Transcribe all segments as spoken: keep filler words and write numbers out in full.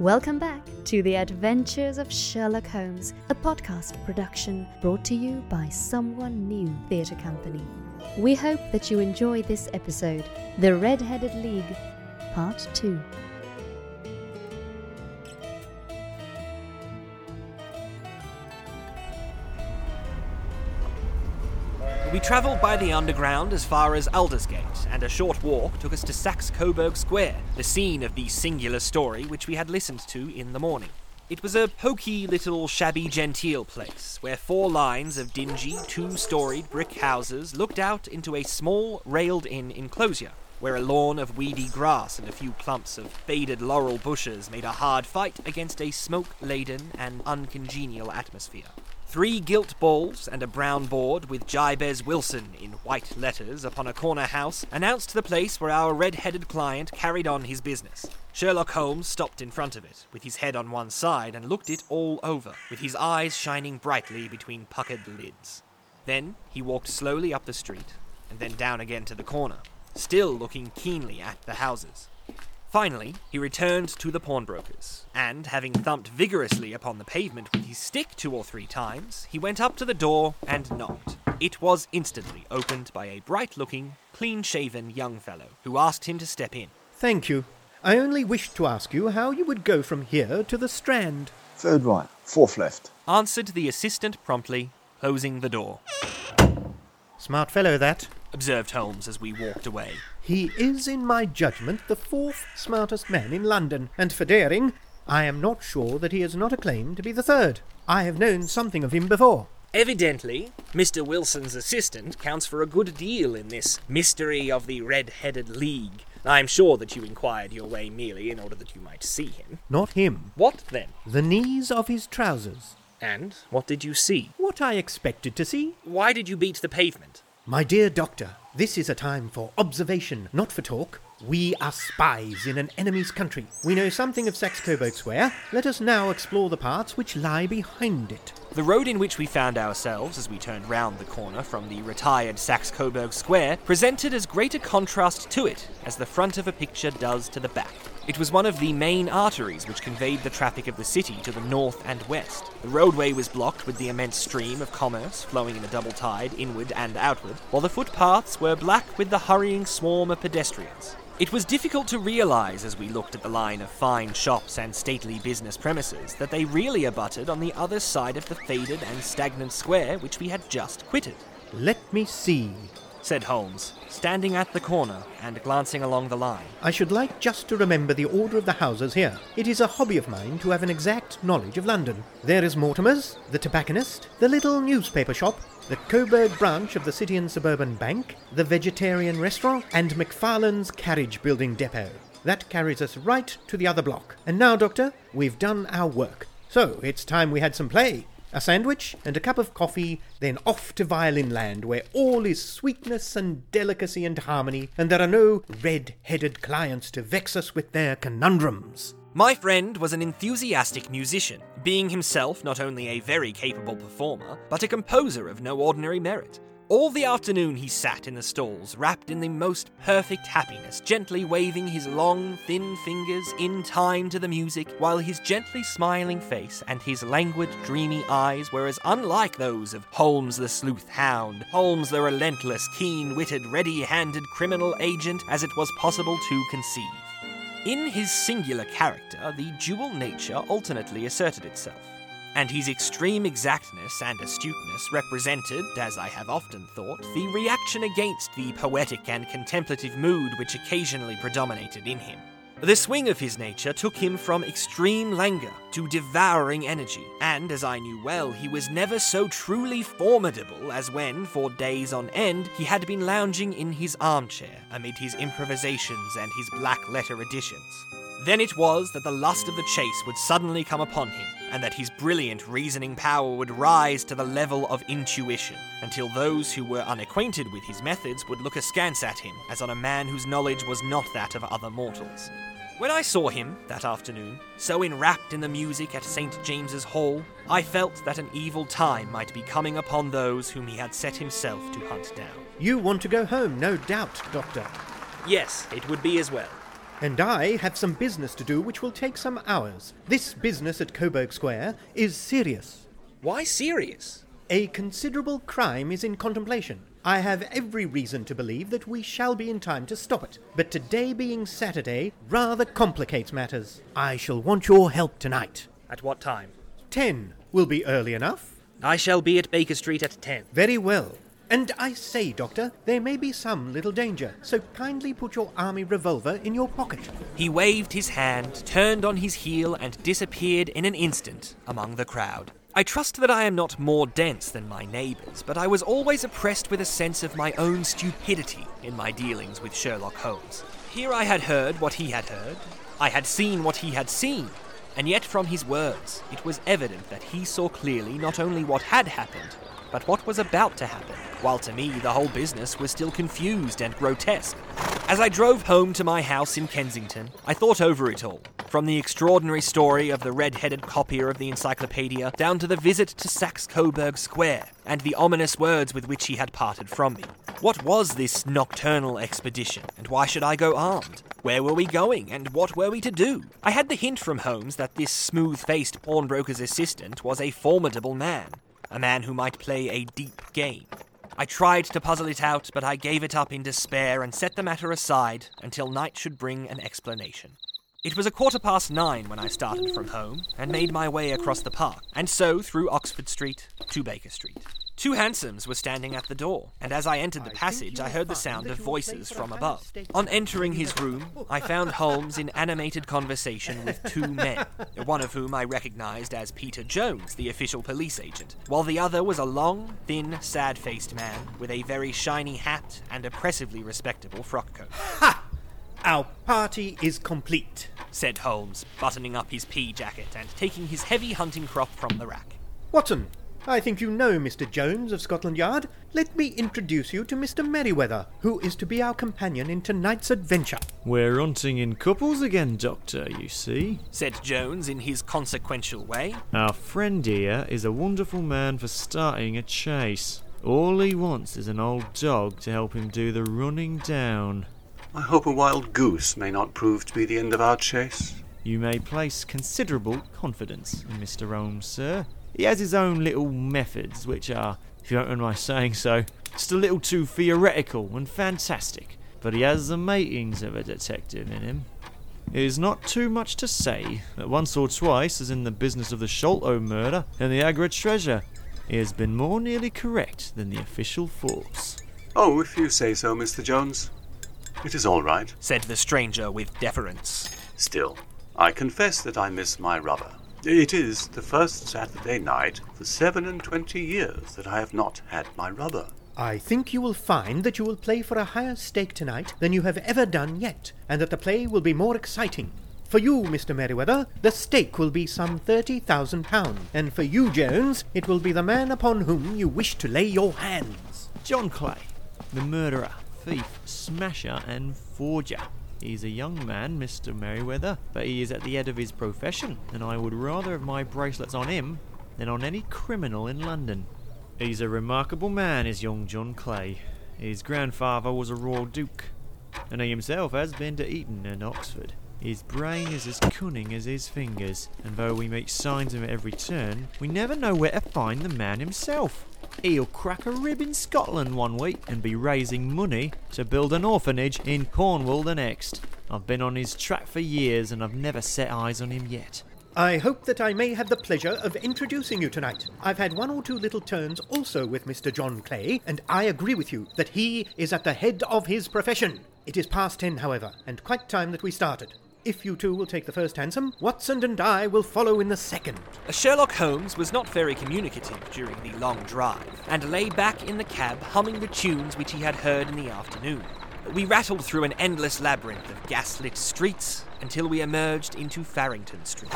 Welcome back to The Adventures of Sherlock Holmes, a podcast production brought to you by Someone New Theatre Company. We hope that you enjoy this episode, The Red-Headed League, Part two. We travelled by the underground as far as Aldersgate, and a short walk took us to Saxe-Coburg Square, the scene of the singular story which we had listened to in the morning. It was a pokey little shabby genteel place, where four lines of dingy, two-storied brick houses looked out into a small, railed-in enclosure, where a lawn of weedy grass and a few clumps of faded laurel bushes made a hard fight against a smoke-laden and uncongenial atmosphere. Three gilt balls and a brown board with Jabez Wilson in white letters upon a corner house announced the place where our red-headed client carried on his business. Sherlock Holmes stopped in front of it, with his head on one side, and looked it all over, with his eyes shining brightly between puckered lids. Then he walked slowly up the street, and then down again to the corner, still looking keenly at the houses. Finally, he returned to the pawnbroker's, and, having thumped vigorously upon the pavement with his stick two or three times, he went up to the door and knocked. It was instantly opened by a bright-looking, clean-shaven young fellow, who asked him to step in. Thank you. I only wished to ask you how you would go from here to the Strand. Third right, fourth left, answered the assistant promptly, closing the door. Smart fellow, that, observed Holmes as we walked away. He is, in my judgment, the fourth smartest man in London, and for daring, I am not sure that he is not acclaimed to be the third. I have known something of him before. Evidently, Mister Wilson's assistant counts for a good deal in this mystery of the Red-Headed League. I am sure that you inquired your way merely in order that you might see him. Not him. What, then? The knees of his trousers. And what did you see? What I expected to see. Why did you beat the pavement? My dear doctor, this is a time for observation, not for talk. We are spies in an enemy's country. We know something of Saxe-Coburg Square. Let us now explore the parts which lie behind it. The road in which we found ourselves as we turned round the corner from the retired Saxe-Coburg Square presented as great a contrast to it as the front of a picture does to the back. It was one of the main arteries which conveyed the traffic of the city to the north and west. The roadway was blocked with the immense stream of commerce flowing in a double tide inward and outward, while the footpaths were black with the hurrying swarm of pedestrians. It was difficult to realize as we looked at the line of fine shops and stately business premises that they really abutted on the other side of the faded and stagnant square which we had just quitted. Let me see, said Holmes, standing at the corner and glancing along the line. I should like just to remember the order of the houses here. It is a hobby of mine to have an exact knowledge of London. There is Mortimer's, the tobacconist, the little newspaper shop, the Coburg branch of the City and Suburban Bank, the vegetarian restaurant, and Macfarlane's carriage building depot. That carries us right to the other block. And now, Doctor, we've done our work. So it's time we had some play. A sandwich and a cup of coffee, then off to Violin Land, where all is sweetness and delicacy and harmony, and there are no red-headed clients to vex us with their conundrums. My friend was an enthusiastic musician, being himself not only a very capable performer, but a composer of no ordinary merit. All the afternoon he sat in the stalls, wrapped in the most perfect happiness, gently waving his long, thin fingers in time to the music, while his gently smiling face and his languid, dreamy eyes were as unlike those of Holmes the sleuth-hound, Holmes the relentless, keen-witted, ready-handed criminal agent, as it was possible to conceive. In his singular character, the dual nature alternately asserted itself. And his extreme exactness and astuteness represented, as I have often thought, the reaction against the poetic and contemplative mood which occasionally predominated in him. The swing of his nature took him from extreme languor to devouring energy, and, as I knew well, he was never so truly formidable as when, for days on end, he had been lounging in his armchair amid his improvisations and his black-letter editions. Then it was that the lust of the chase would suddenly come upon him, and that his brilliant reasoning power would rise to the level of intuition, until those who were unacquainted with his methods would look askance at him, as on a man whose knowledge was not that of other mortals. When I saw him, that afternoon, so enwrapped in the music at Saint James's Hall, I felt that an evil time might be coming upon those whom he had set himself to hunt down. You want to go home, no doubt, Doctor. Yes, it would be as well. And I have some business to do which will take some hours. This business at Coburg Square is serious. Why serious? A considerable crime is in contemplation. I have every reason to believe that we shall be in time to stop it, but today being Saturday rather complicates matters. I shall want your help tonight. At what time? Ten will be early enough. I shall be at Baker Street at ten. Very well. And I say, Doctor, there may be some little danger, so kindly put your army revolver in your pocket. He waved his hand, turned on his heel, and disappeared in an instant among the crowd. I trust that I am not more dense than my neighbours, but I was always oppressed with a sense of my own stupidity in my dealings with Sherlock Holmes. Here I had heard what he had heard, I had seen what he had seen, and yet from his words it was evident that he saw clearly not only what had happened, but what was about to happen, while to me the whole business was still confused and grotesque. As I drove home to my house in Kensington, I thought over it all, from the extraordinary story of the red-headed copier of the encyclopedia down to the visit to Saxe-Coburg Square and the ominous words with which he had parted from me. What was this nocturnal expedition, and why should I go armed? Where were we going, and what were we to do? I had the hint from Holmes that this smooth-faced pawnbroker's assistant was a formidable man, a man who might play a deep game. I tried to puzzle it out, but I gave it up in despair and set the matter aside until night should bring an explanation. It was a quarter past nine when I started from home and made my way across the park, and so through Oxford Street to Baker Street. Two hansoms were standing at the door, and as I entered the passage I heard the sound of voices from above. On entering his room, I found Holmes in animated conversation with two men, one of whom I recognised as Peter Jones, the official police agent, while the other was a long, thin, sad-faced man with a very shiny hat and oppressively respectable frock coat. Ha! Our party is complete, said Holmes, buttoning up his pea jacket and taking his heavy hunting crop from the rack. Watson, I think you know Mister Jones of Scotland Yard. Let me introduce you to Mister Merryweather, who is to be our companion in tonight's adventure. We're hunting in couples again, Doctor, you see, said Jones in his consequential way. Our friend here is a wonderful man for starting a chase. All he wants is an old dog to help him do the running down. I hope a wild goose may not prove to be the end of our chase. You may place considerable confidence in Mister Holmes, sir. He has his own little methods, which are, if you don't mind my saying so, just a little too theoretical and fantastic, but he has the makings of a detective in him. It is not too much to say that once or twice, as in the business of the Sholto murder and the Agra treasure, he has been more nearly correct than the official force. Oh, if you say so, Mister Jones. It is all right, said the stranger with deference. Still, I confess that I miss my rubber. It is the first Saturday night for seven and twenty years that I have not had my rubber. I think you will find that you will play for a higher stake tonight than you have ever done yet, and that the play will be more exciting. For you, Mister Merryweather, the stake will be some thirty thousand pounds, and for you, Jones, it will be the man upon whom you wish to lay your hands. John Clay, the murderer, thief, smasher and forger. He's a young man, Mister Merryweather, but he is at the head of his profession, and I would rather have my bracelets on him than on any criminal in London. He's a remarkable man, is young John Clay. His grandfather was a royal duke, and he himself has been to Eton and Oxford. His brain is as cunning as his fingers, and though we make signs of it every turn, we never know where to find the man himself. He'll crack a rib in Scotland one week and be raising money to build an orphanage in Cornwall the next. I've been on his track for years and I've never set eyes on him yet. I hope that I may have the pleasure of introducing you tonight. I've had one or two little turns also with Mister John Clay, and I agree with you that he is at the head of his profession. It is past ten, however, and quite time that we started. If you two will take the first hansom, Watson and I will follow in the second. Sherlock Holmes was not very communicative during the long drive, and lay back in the cab humming the tunes which he had heard in the afternoon. We rattled through an endless labyrinth of gaslit streets until we emerged into Farrington Street.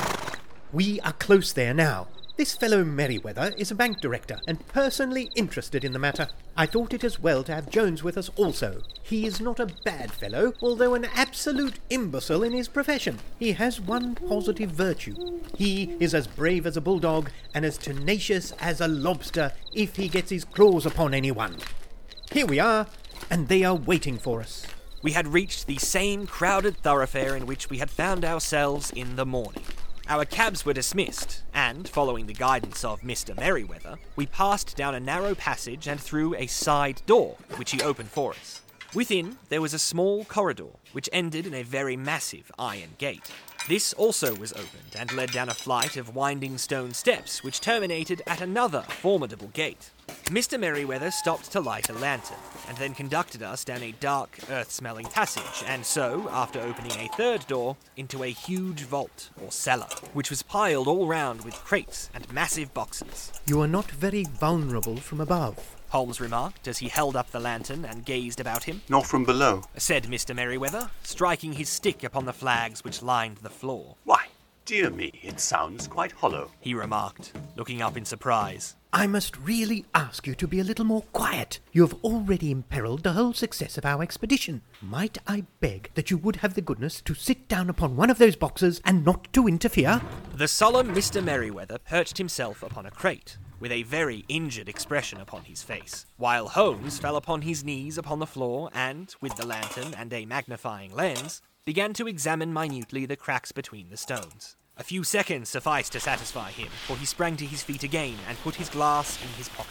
We are close there now. This fellow Merryweather is a bank director and personally interested in the matter. I thought it as well to have Jones with us also. He is not a bad fellow, although an absolute imbecile in his profession. He has one positive virtue. He is as brave as a bulldog and as tenacious as a lobster if he gets his claws upon anyone. Here we are, and they are waiting for us. we had reached the same crowded thoroughfare in which we had found ourselves in the morning. Our cabs were dismissed, and, following the guidance of Mister Merryweather, we passed down a narrow passage and through a side door, which he opened for us. Within, there was a small corridor, which ended in a very massive iron gate. This also was opened and led down a flight of winding stone steps, which terminated at another formidable gate. Mister Merryweather stopped to light a lantern, and then conducted us down a dark, earth-smelling passage, and so, after opening a third door, into a huge vault, or cellar, which was piled all round with crates and massive boxes. "You are not very vulnerable from above," Holmes remarked as he held up the lantern and gazed about him. "Nor from below," said Mister Merryweather, striking his stick upon the flags which lined the floor. "Why, dear me, it sounds quite hollow," he remarked, looking up in surprise. "I must really ask you to be a little more quiet. You have already imperiled the whole success of our expedition. Might I beg that you would have the goodness to sit down upon one of those boxes and not to interfere?" The solemn Mister Merryweather perched himself upon a crate, with a very injured expression upon his face, while Holmes fell upon his knees upon the floor and, with the lantern and a magnifying lens, began to examine minutely the cracks between the stones. A few seconds sufficed to satisfy him, for he sprang to his feet again and put his glass in his pocket.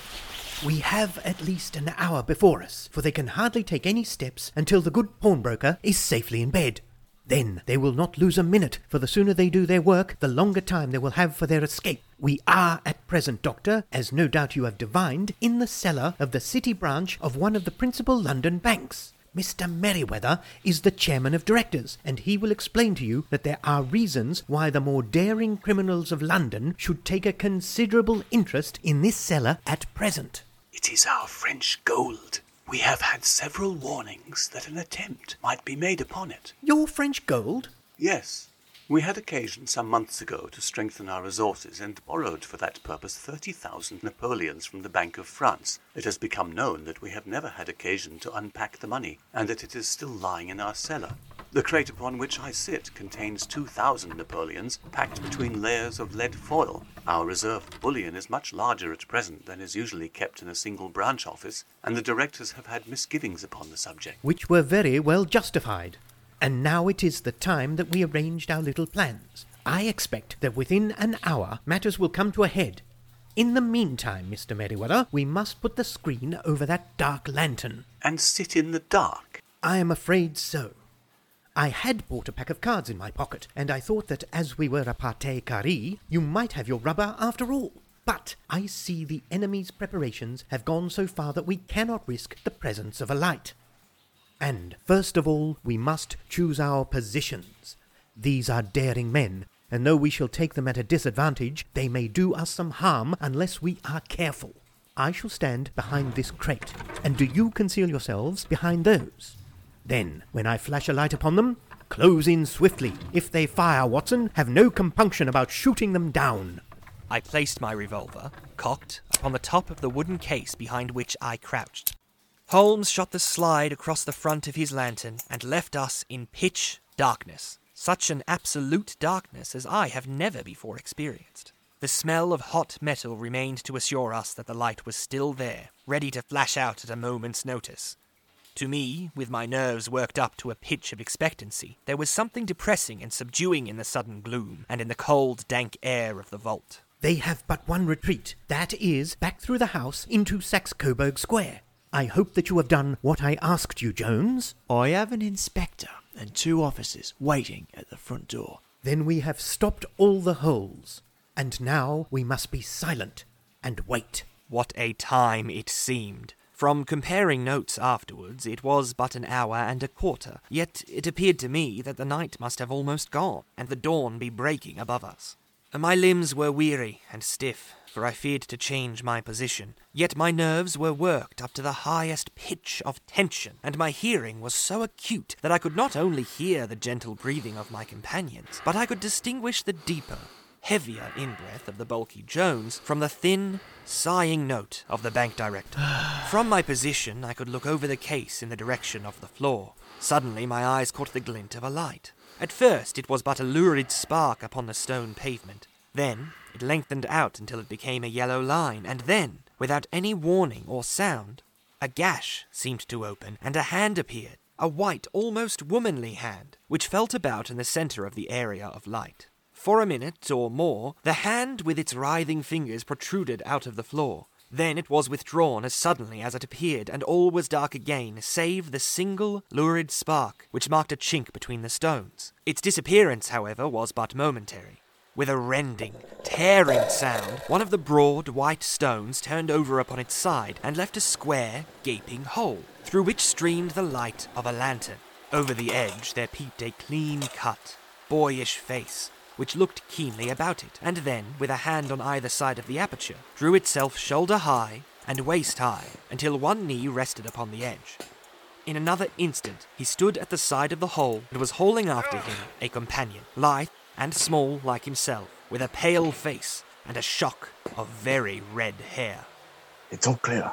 "We have at least an hour before us, for they can hardly take any steps until the good pawnbroker is safely in bed. Then they will not lose a minute, for the sooner they do their work, the longer time they will have for their escape. We are at present, Doctor, as no doubt you have divined, in the cellar of the City branch of one of the principal London banks. Mister Merryweather is the chairman of directors, and he will explain to you that there are reasons why the more daring criminals of London should take a considerable interest in this cellar at present." "It is our French gold. We have had several warnings that an attempt might be made upon it." "Your French gold?" "Yes. We had occasion some months ago to strengthen our resources and borrowed for that purpose thirty thousand Napoleons from the Bank of France. It has become known that we have never had occasion to unpack the money, and that it is still lying in our cellar. The crate upon which I sit contains two thousand Napoleons, packed between layers of lead foil. Our reserve bullion is much larger at present than is usually kept in a single branch office, and the directors have had misgivings upon the subject." "Which were very well justified. And now it is the time that we arranged our little plans. I expect that within an hour matters will come to a head. In the meantime, Mister Merryweather, we must put the screen over that dark lantern." "And sit in the dark?" "I am afraid so. I had bought a pack of cards in my pocket, and I thought that as we were a partie carrée, you might have your rubber after all. But I see the enemy's preparations have gone so far that we cannot risk the presence of a light. And, first of all, we must choose our positions. These are daring men, and though we shall take them at a disadvantage, they may do us some harm unless we are careful. I shall stand behind this crate, and do you conceal yourselves behind those. Then, when I flash a light upon them, close in swiftly. If they fire, Watson, have no compunction about shooting them down." I placed my revolver, cocked, upon the top of the wooden case behind which I crouched. Holmes shot the slide across the front of his lantern and left us in pitch darkness, such an absolute darkness as I have never before experienced. The smell of hot metal remained to assure us that the light was still there, ready to flash out at a moment's notice. To me, with my nerves worked up to a pitch of expectancy, there was something depressing and subduing in the sudden gloom and in the cold, dank air of the vault. "They have but one retreat, that is, back through the house into Saxe-Coburg Square. I hope that you have done what I asked you, Jones." "I have an inspector and two officers waiting at the front door." "Then we have stopped all the holes, and now we must be silent and wait." What a time it seemed! From comparing notes afterwards, it was but an hour and a quarter, yet it appeared to me that the night must have almost gone, and the dawn be breaking above us. My limbs were weary and stiff, for I feared to change my position, yet my nerves were worked up to the highest pitch of tension, and my hearing was so acute that I could not only hear the gentle breathing of my companions, but I could distinguish the deeper, heavier in-breath of the bulky Jones from the thin, sighing note of the bank director. From my position, I could look over the case in the direction of the floor. Suddenly, my eyes caught the glint of a light. At first, it was but a lurid spark upon the stone pavement. Then, it lengthened out until it became a yellow line, and then, without any warning or sound, a gash seemed to open, and a hand appeared, a white, almost womanly hand, which felt about in the centre of the area of light. For a minute or more, the hand with its writhing fingers protruded out of the floor. Then it was withdrawn as suddenly as it appeared, and all was dark again, save the single, lurid spark, which marked a chink between the stones. Its disappearance, however, was but momentary. With a rending, tearing sound, one of the broad, white stones turned over upon its side and left a square, gaping hole, through which streamed the light of a lantern. Over the edge there peeped a clean-cut, boyish face, which looked keenly about it, and then, with a hand on either side of the aperture, drew itself shoulder-high and waist-high, until one knee rested upon the edge. In another instant, he stood at the side of the hole and was hauling after him a companion, lithe and small like himself, with a pale face and a shock of very red hair. It's all clear.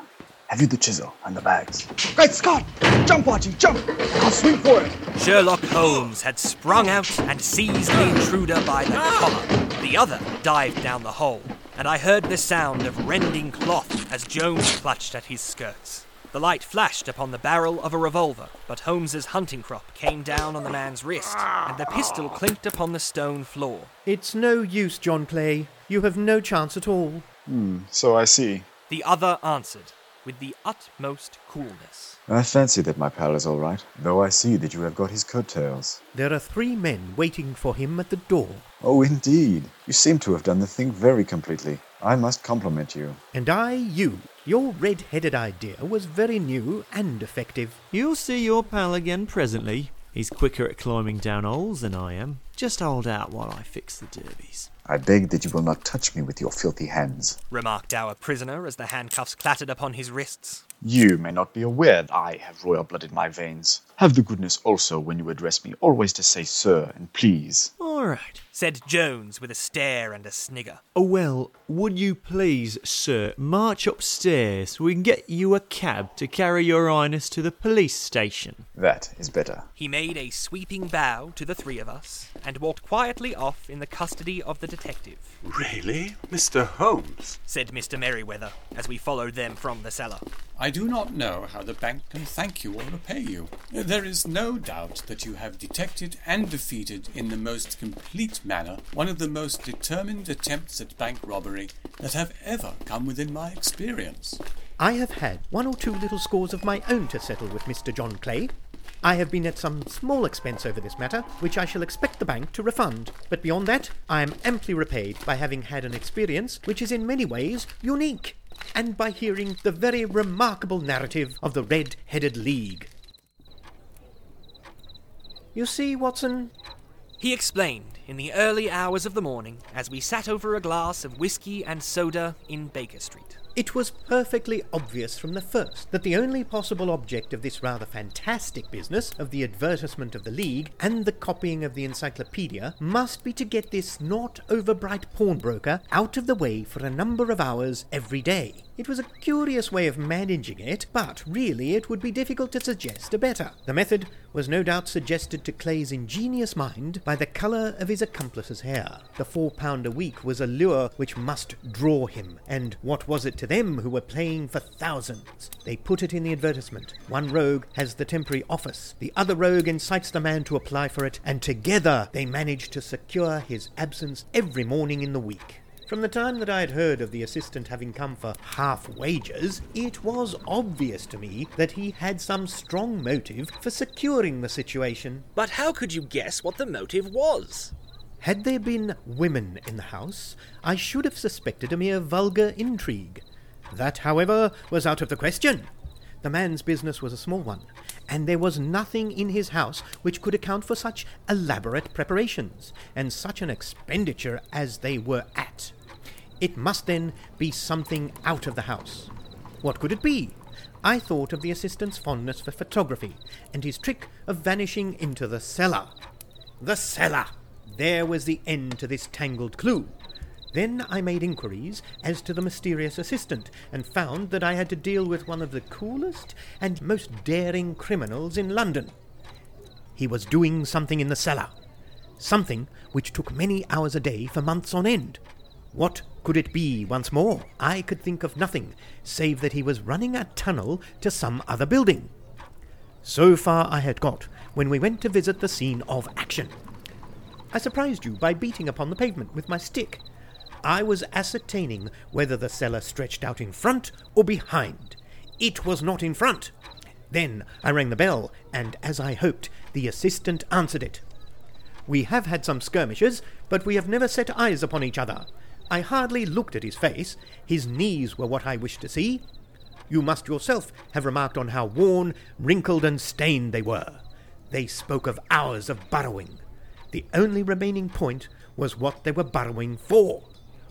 Have you the chisel and the bags? Great Scott! Jump, Archie, jump! I'll swing for it! Sherlock Holmes had sprung out and seized the intruder by the collar. The other dived down the hole, and I heard the sound of rending cloth as Jones clutched at his skirts. The light flashed upon the barrel of a revolver, but Holmes's hunting crop came down on the man's wrist, and the pistol clinked upon the stone floor. It's no use, John Clay. You have no chance at all. Hmm, so I see. The other answered with the utmost coolness. I fancy that my pal is all right, though I see that you have got his coattails. There are three men waiting for him at the door. Oh, indeed. You seem to have done the thing very completely. I must compliment you. And I you. Your red-headed idea was very new and effective. You'll see your pal again presently. He's quicker at climbing down holes than I am. Just hold out while I fix the derbies. I beg that you will not touch me with your filthy hands, remarked our prisoner as the handcuffs clattered upon his wrists. You may not be aware that I have royal blood in my veins. Have the goodness also, when you address me, always to say sir and please. All right, said Jones with a stare and a snigger. Oh, well, would you please, sir, march upstairs so we can get you a cab to carry your highness to the police station. That is better. He made a sweeping bow to the three of us and walked quietly off in the custody of the detective. Really, Mister Holmes? Said Mister Merryweather, as we followed them from the cellar. I do not know how the bank can thank you or repay you. There is no doubt that you have detected and defeated in the most complete manner one of the most determined attempts at bank robbery that have ever come within my experience. I have had one or two little scores of my own to settle with Mister John Clay. I have been at some small expense over this matter, which I shall expect the bank to refund. But beyond that, I am amply repaid by having had an experience which is in many ways unique, and by hearing the very remarkable narrative of the Red-Headed League. You see, Watson, he explained in the early hours of the morning as we sat over a glass of whiskey and soda in Baker Street. It was perfectly obvious from the first that the only possible object of this rather fantastic business of the advertisement of the League and the copying of the encyclopedia must be to get this not over-bright pawnbroker out of the way for a number of hours every day. It was a curious way of managing it, but really it would be difficult to suggest a better. The method was no doubt suggested to Clay's ingenious mind by the colour of his accomplice's hair. The four pound a week was a lure which must draw him, and what was it to them who were playing for thousands? They put it in the advertisement. One rogue has the temporary office, the other rogue incites the man to apply for it, and together they manage to secure his absence every morning in the week. From the time that I had heard of the assistant having come for half wages, it was obvious to me that he had some strong motive for securing the situation. But how could you guess what the motive was? Had there been women in the house, I should have suspected a mere vulgar intrigue. That, however, was out of the question. The man's business was a small one, and there was nothing in his house which could account for such elaborate preparations, and such an expenditure as they were at. It must then be something out of the house. What could it be? I thought of the assistant's fondness for photography, and his trick of vanishing into the cellar. The cellar! There was the end to this tangled clue. Then I made inquiries as to the mysterious assistant, and found that I had to deal with one of the coolest and most daring criminals in London. He was doing something in the cellar, something which took many hours a day for months on end. What could it be once more? I could think of nothing, save that he was running a tunnel to some other building. So far I had got, when we went to visit the scene of action. I surprised you by beating upon the pavement with my stick. I was ascertaining whether the cellar stretched out in front or behind. It was not in front. Then I rang the bell, and, as I hoped, the assistant answered it. We have had some skirmishes, but we have never set eyes upon each other. I hardly looked at his face. His knees were what I wished to see. You must yourself have remarked on how worn, wrinkled, and stained they were. They spoke of hours of burrowing. The only remaining point was what they were burrowing for.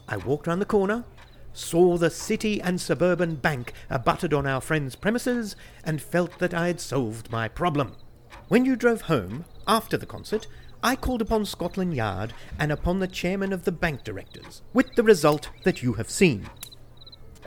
I walked round the corner, saw the City and Suburban Bank abutted on our friend's premises, and felt that I had solved my problem. When you drove home, after the concert, I called upon Scotland Yard and upon the chairman of the bank directors, with the result that you have seen.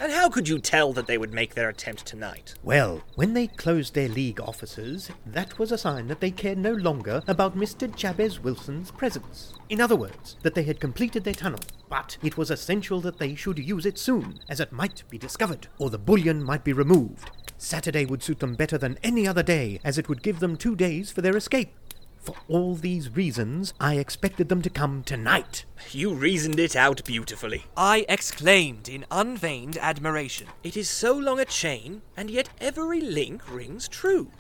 And how could you tell that they would make their attempt tonight? Well, when they closed their league offices, that was a sign that they cared no longer about Mister Jabez Wilson's presence. In other words, that they had completed their tunnel, but it was essential that they should use it soon, as it might be discovered, or the bullion might be removed. Saturday would suit them better than any other day, as it would give them two days for their escape. For all these reasons, I expected them to come tonight. You reasoned it out beautifully. I exclaimed in unfeigned admiration. It is so long a chain, and yet every link rings true.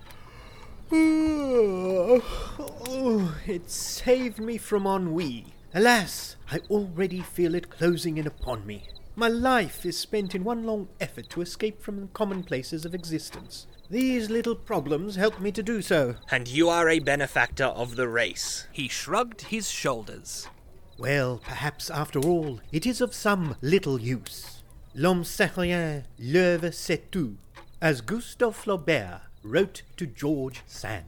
Oh, it saved me from ennui. Alas, I already feel it closing in upon me. My life is spent in one long effort to escape from the commonplaces of existence. These little problems help me to do so. And you are a benefactor of the race. He shrugged his shoulders. Well, perhaps after all, it is of some little use. L'homme sait rien, l'œuvre sait tout, as Gustave Flaubert wrote to George Sand.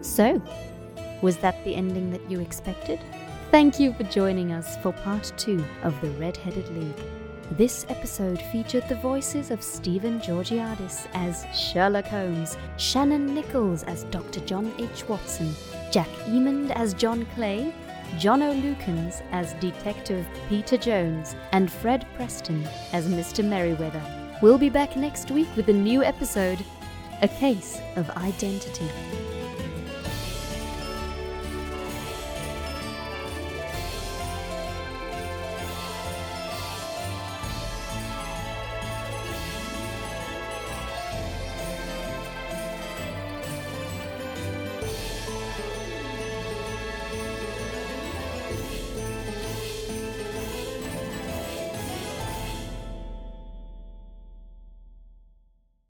So, was that the ending that you expected? Thank you for joining us for part two of The Red-Headed League. This episode featured the voices of Stephen Georgiadis as Sherlock Holmes, Shannon Nichols as Doctor John H. Watson, Jack Eamond as John Clay, John O. Lukens as Detective Peter Jones, and Fred Preston as Mister Merryweather. We'll be back next week with a new episode, A Case of Identity.